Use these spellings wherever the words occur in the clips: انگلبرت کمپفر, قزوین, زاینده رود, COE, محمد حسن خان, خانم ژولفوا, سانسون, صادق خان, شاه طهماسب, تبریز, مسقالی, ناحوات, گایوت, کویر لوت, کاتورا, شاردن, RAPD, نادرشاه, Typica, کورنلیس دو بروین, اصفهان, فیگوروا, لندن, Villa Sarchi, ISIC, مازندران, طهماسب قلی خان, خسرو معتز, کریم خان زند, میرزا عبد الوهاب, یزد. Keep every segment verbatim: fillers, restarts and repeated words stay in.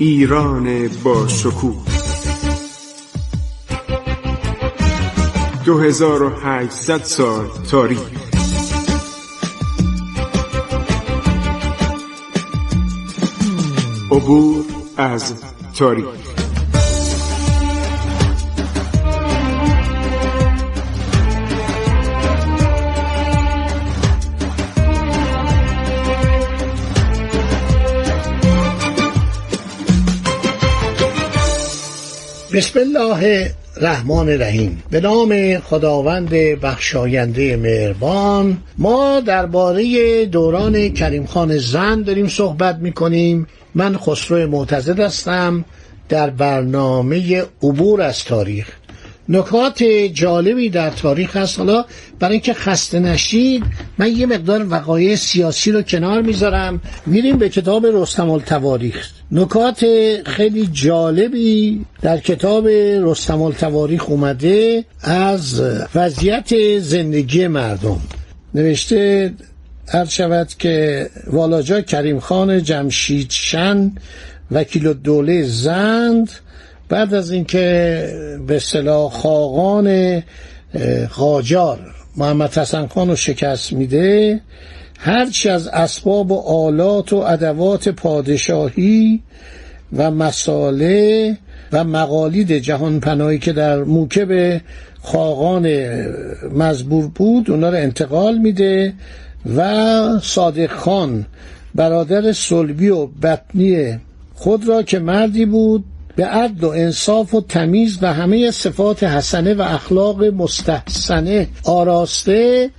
ایران با شکوه دو هزار و هشتصد سال تاریخ. عبور از تاریخ. بسم الله الرحمن الرحیم. به نام خداوند بخشاینده مهربان. ما درباره دوران کریم خان زند داریم صحبت میکنیم. من خسرو معتز هستم در برنامه عبور از تاریخ. نکات جالبی در تاریخ هست. حالا برای اینکه خسته نشید من یه مقدار وقایع سیاسی رو کنار میذارم، میریم به کتاب رستم التواریخ. نکات خیلی جالبی در کتاب رستم التواریخ اومده از وضعیت زندگی مردم. نوشته عرض شود که والاجا کریم خان جمشیدشن وکیل الدوله زند بعد از اینکه به اصطلاح خاقان قاجار محمد حسن خان رو شکست میده، هرچی از اسباب و آلات و ادوات پادشاهی و مصالح و مقالید جهان پناهی که در موکب خاقان مزبور بود اونا رو انتقال میده و صادق خان برادر صلبی و بطنی خود را که مردی بود به عدل و انصاف و تمیز و همه صفات حسنه و اخلاق مستحسنه آراسته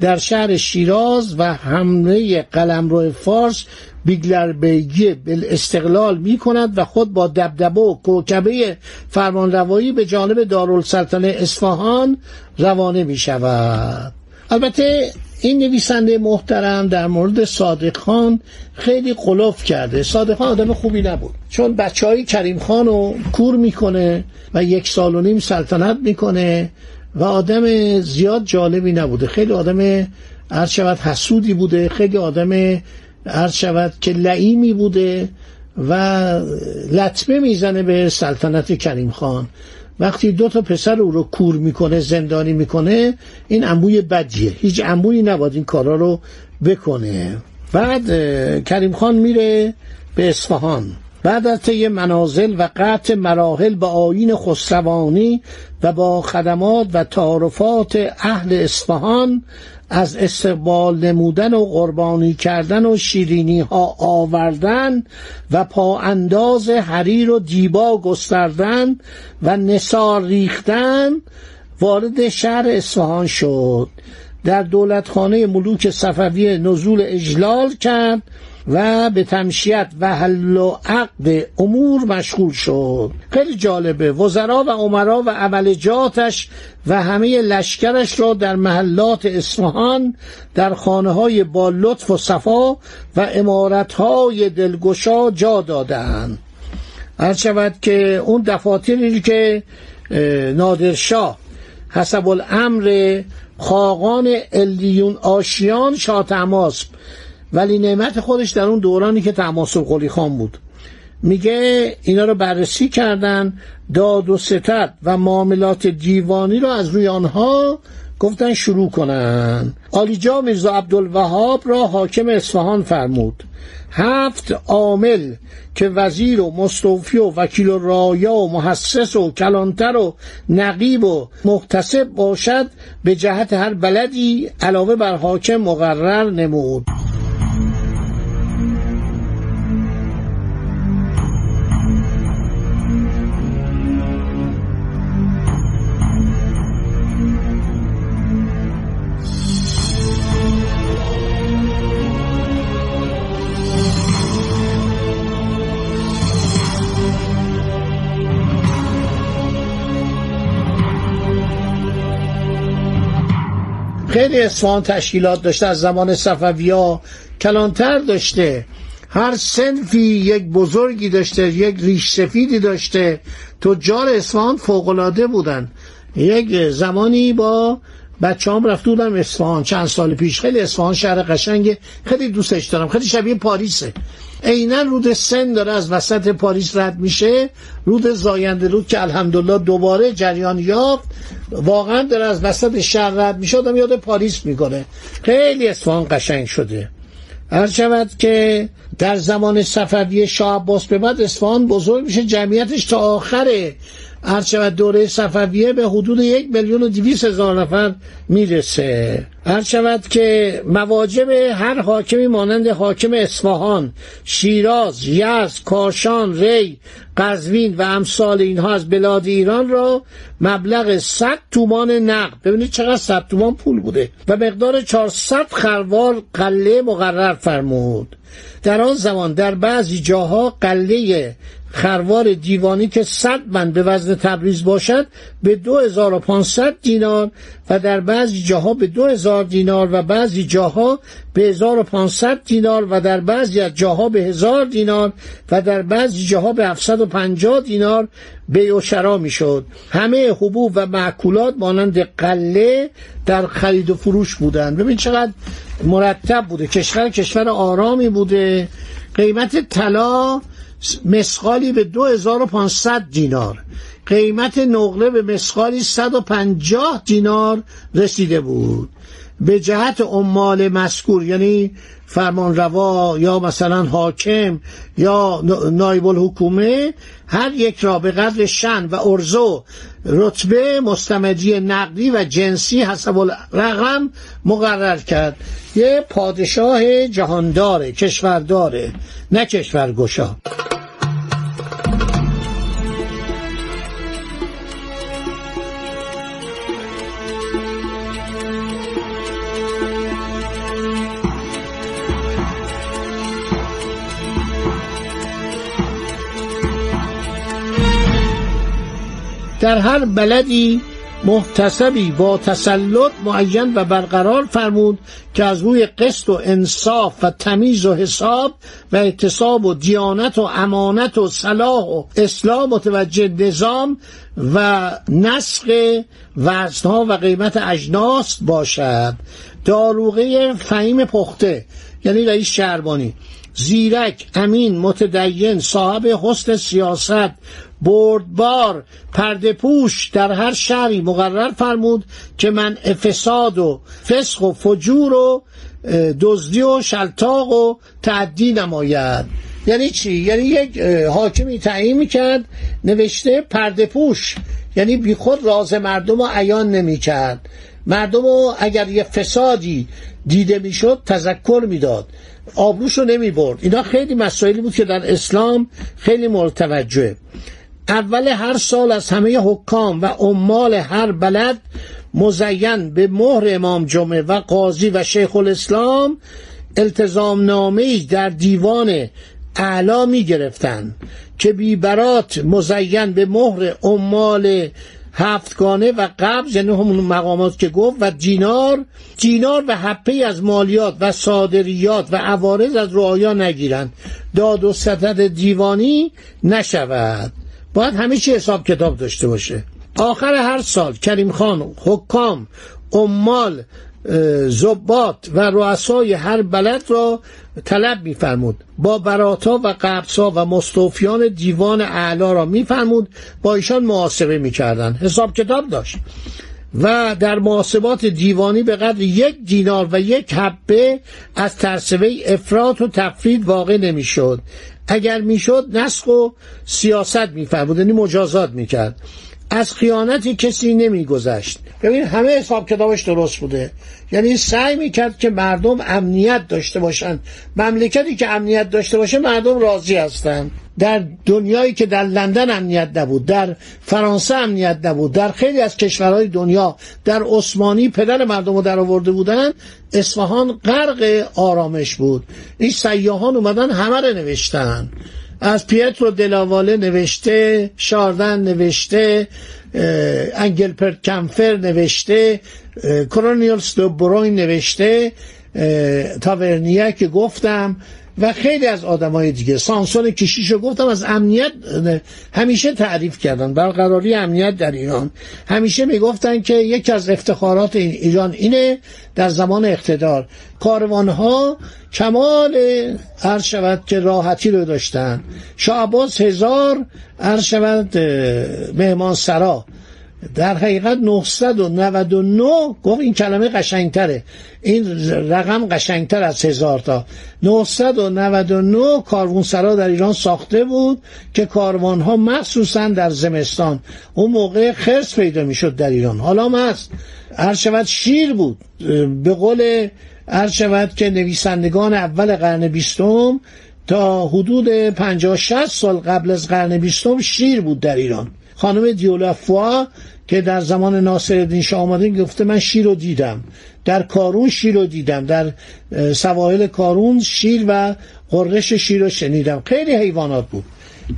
در شهر شیراز و حمله قلمرو فارس بیگلر بیگی بالاستقلال می کند و خود با دبدبه و کوکبه فرمانروایی به جانب دارالسلطنه اصفهان روانه می شود. البته این نویسنده محترم در مورد صادق خان خیلی غلط کرده. صادق خان آدم خوبی نبود، چون بچهای کریم خان رو کور میکنه و یک سال و نیم سلطنت میکنه و آدم زیاد جالبی نبوده. خیلی آدم عرض شود حسودی بوده، خیلی آدم عرض شود که لئیمی بوده و لطمه میزنه به سلطنت کریم خان. وقتی دو تا پسر او رو کور میکنه، زندانی میکنه، این عموی بدیه. هیچ عمویی نباید این کارا رو بکنه. بعد کریم خان میره به اصفهان. بعد از طی منازل و قطع مراحل به آیین خسروانی و با خدمات و تعارفات اهل اصفهان از استقبال نمودن و قربانی کردن و شیرینی ها آوردن و پا انداز حریر و دیبا گستردن و نثار ریختن وارد شهر اصفهان شد. در دولتخانه ملوک صفوی نزول اجلال کرد و به تمشیت و حل و عقد امور مشغول شد. خیلی جالبه. وزرا و عمرا و اولجاتش و همه لشکرش را در محلات اصفهان در خانه‌های با لطف و صفا و عمارت‌های دلگشا جا دادند. عرض شود که اون دفاتری که نادرشاه حسب الامر خاقان الیون آشیان شاه طهماسب، ولی نعمت خودش در اون دورانی که طهماسب قلی خان بود، میگه اینا رو بررسی کردن، داد و ستد و معاملات دیوانی رو از روی آنها گفتن شروع کنن. عالیجا میرزا عبد الوهاب را حاکم اصفهان فرمود. هفت عامل که وزیر و مستوفی و وکیل و رایا و محسس و کلانتر و نقیب و محتسب باشد به جهت هر بلدی علاوه بر حاکم مقرر نمود. خیلی اصفهان تشکیلات داشته، از زمان صفوی‌ها کلانتر داشته، هر صنفی یک بزرگی داشته، یک ریش سفیدی داشته. تجار اصفهان فوق‌العاده بودن. یک زمانی با بچه‌هام رفته بودم اصفهان چند سال پیش، خیلی اصفهان شهر قشنگه، خیلی دوستش دارم، خیلی شبیه پاریسه، عیناً رود سن داره از وسط پاریس رد میشه، رود زاینده رود که الحمدلله دوباره جریان یافت، واقعاً داره از وسط شهر رد میشه، آدم یاد پاریس میکنه، خیلی اصفهان قشنگ شده. عرض شود که در زمان صفوی شاه عباس به بعد اصفهان بزرگ میشه، جمعیتش تا آخره عرض شود دوره صفویه به حدود یک میلیون و دویست هزار نفر میرسه. عرض شود که مواجب هر حاکمی مانند حاکم اصفهان، شیراز، یزد، کاشان، ری، قزوین و امثال اینها از بلاد ایران را مبلغ صد تومان نقد، ببینید چقدر صد تومان پول بوده، و مقدار چهارصد خروار قله مقرر فرمود. در آن زمان در بعضی جاها قله خروار دیوانی که صد من به وزن تبریز باشد به دو هزار و پانصد دینار و در بعضی جاها به دو هزار دینار و بعضی جاها به هزار و پانصد دینار و در بعضی جاها به هزار دینار و در بعضی جاها به هفتصد و پنجاه دینار بیع و شرا میشد. همه حبوب و مأکولات مانند قله در خرید و فروش بودند. ببین چقدر مرتب بوده، کشور کشور آرامی بوده. قیمت طلا مسقالی به دو هزار و پانصد دینار، قیمت نقره به مسقالی صد و پنجاه دینار رسیده بود. به جهت عمال مذکور، یعنی فرمانروا یا مثلا حاکم یا نایب الحکومه، هر یک را به قدر شأن و ارزو رتبه مستمدی نقدی و جنسی حسب الرقم مقرر کرد. یه پادشاه جهانداره، کشورداره، نه کشورگشا. در هر بلدی محتسبی با تسلط معین و برقرار فرمود که از روی قسط و انصاف و تمیز و حساب و احتساب و دیانت و امانت و صلاح و اسلام متوجه نظام و نسخ وزنها و قیمت اجناس باشد. داروغه فهیم پخته، یعنی رئیس شهربانی، زیرک، امین، متدین، صاحب حسن سیاست، بردبار، پرده پوش، در هر شهری مقرر فرمود که من فساد و فسق و فجور و دزدی و شلتاق و تعدی نماید. یعنی چی؟ یعنی یک حاکمی تعیین میکرد، نوشته پرده پوش، یعنی بی خود راز مردم رو عیان نمیکرد، مردم رو اگر یه فسادی دیده میشد تذکر میداد، آبروش رو نمی برد. اینا خیلی مسائلی بود که در اسلام خیلی مورد توجهه. اول هر سال از همه حکام و عمال هر بلد مزین به مهر امام جمعه و قاضی و شیخ الاسلام التزامنامه‌ای در دیوان اعلا می گرفتن که بیبرات مزین به مهر عمال هفتگانه و قبض، یعنی همون مقامات که گفت، و دینار دینار و حبه‌ای از مالیات و صادریات و عوارض از رعایا نگیرند، داد و ستد دیوانی نشود، باید همه چی حساب کتاب داشته باشه. آخر هر سال کریم خان حکام، عمال، ضباط و رؤسای هر بلد را طلب می‌فرمود، با براتا و قبضا و مستوفیان دیوان اعلا را می‌فرمود با ایشان محاسبه می‌کردند، حساب کتاب داشت و در محاسبات دیوانی به قدر یک دینار و یک حبه از ترسوه افراط و تفرید واقع نمی‌شد، اگر می‌شد نسخ و سیاست می‌فرمود، یعنی مجازات می‌کرد، از خیانتی کسی نمیگذشت. ببین همه حساب کتابش درست بوده، یعنی سعی میکرد که مردم امنیت داشته باشن. مملکتی که امنیت داشته باشه مردم راضی هستن. در دنیایی که در لندن امنیت نبود، در فرانسه امنیت نبود، در خیلی از کشورهای دنیا در عثمانی پدر مردم رو در آورده بودن، اصفهان غرق آرامش بود. این سیاحان اومدن همه رو نوشتن، از پیترو دلواله نوشته، شاردن نوشته، انگلبرت کمپفر نوشته، کورنلیس دو بروین نوشته، تاورنیه که گفتم و خیلی از آدمای دیگه، سانسون کشیشو گفتم، از امنیت همیشه تعریف کردن، برقراری امنیت در ایران همیشه میگفتن که یکی از افتخارات ایران اینه در زمان اقتدار کاروانها کمال عرض شود که راحتی رو داشتن. شاه عباس هزار عرض شود مهمانسرا، در حقیقت نهصد و نود و نه گفت، این کلمه قشنگتره، این رقم قشنگتر از هزار تا. نهصد و نود و نه کاروانسرا در ایران ساخته بود که کاروانها مخصوصا در زمستان، اون موقع خرس پیدا میشد در ایران، حالا مست عرض شود شیر بود. به قول عرض شود که نویسندگان اول قرن بیستم، تا حدود پنجاه شصت سال قبل از قرن بیستم شیر بود در ایران. خانم ژولفوا که در زمان ناصرالدین شاه آمده گفته من شیر رو دیدم، در کارون شیر رو دیدم، در سواحل کارون شیر و قرقش شیر رو شنیدم. خیلی حیوانات بود،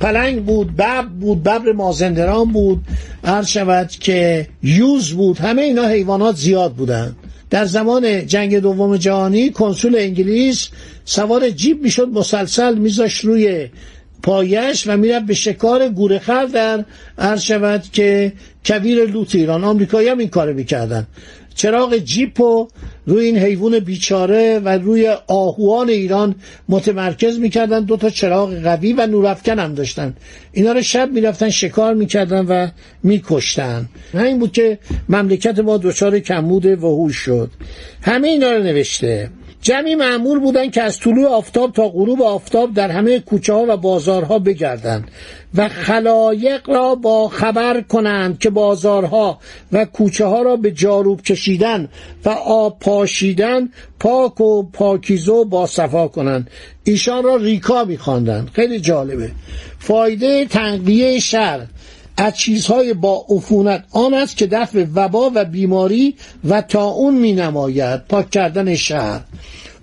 پلنگ بود، ببر بود، ببر مازندران بود، عرض شود که یوز بود، همه اینا حیوانات زیاد بودن. در زمان جنگ دوم جهانی کنسول انگلیس سوار جیب میشد، مسلسل میذاشت روی پایش و میرفت به شکار گورخر در عرض شود که کویر لوت ایران. آمریکایی هم این کارو میکردن، چراغ جیپو روی این حیوان بیچاره و روی آهوان ایران متمرکز میکردن، دو تا چراغ قوی و نورافکن هم داشتن، اینا رو شب میرفتن شکار میکردن و میکشتن. همین بود که مملکت ما دچار کمبود وحول شد. همه اینا رو نوشته. جمعی مأمور بودند که از طلوع آفتاب تا غروب آفتاب در همه کوچه ها و بازارها بگردند و خلایق را با خبر کنند که بازارها و کوچه ها را به جاروب کشیدن و آب پاشیدن پاک و پاکیزه و باصفا کنند. ایشان را ریکا می‌خواندند. خیلی جالبه. فایده تنقیه شر از چیزهای با عفونت آن است که دفع وبا و بیماری و طاعون می نماید، پاک کردن شهر.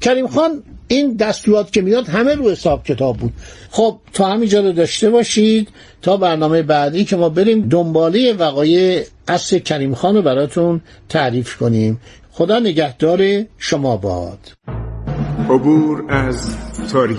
کریم خان این دستورات که میداد همه رو حساب کتاب بود. خب تا همینجا رو داشته باشید تا برنامه بعدی که ما بریم دنباله وقایع اصل کریم خان رو براتون تعریف کنیم. خدا نگهدار شما باد. عبور از تاریخ.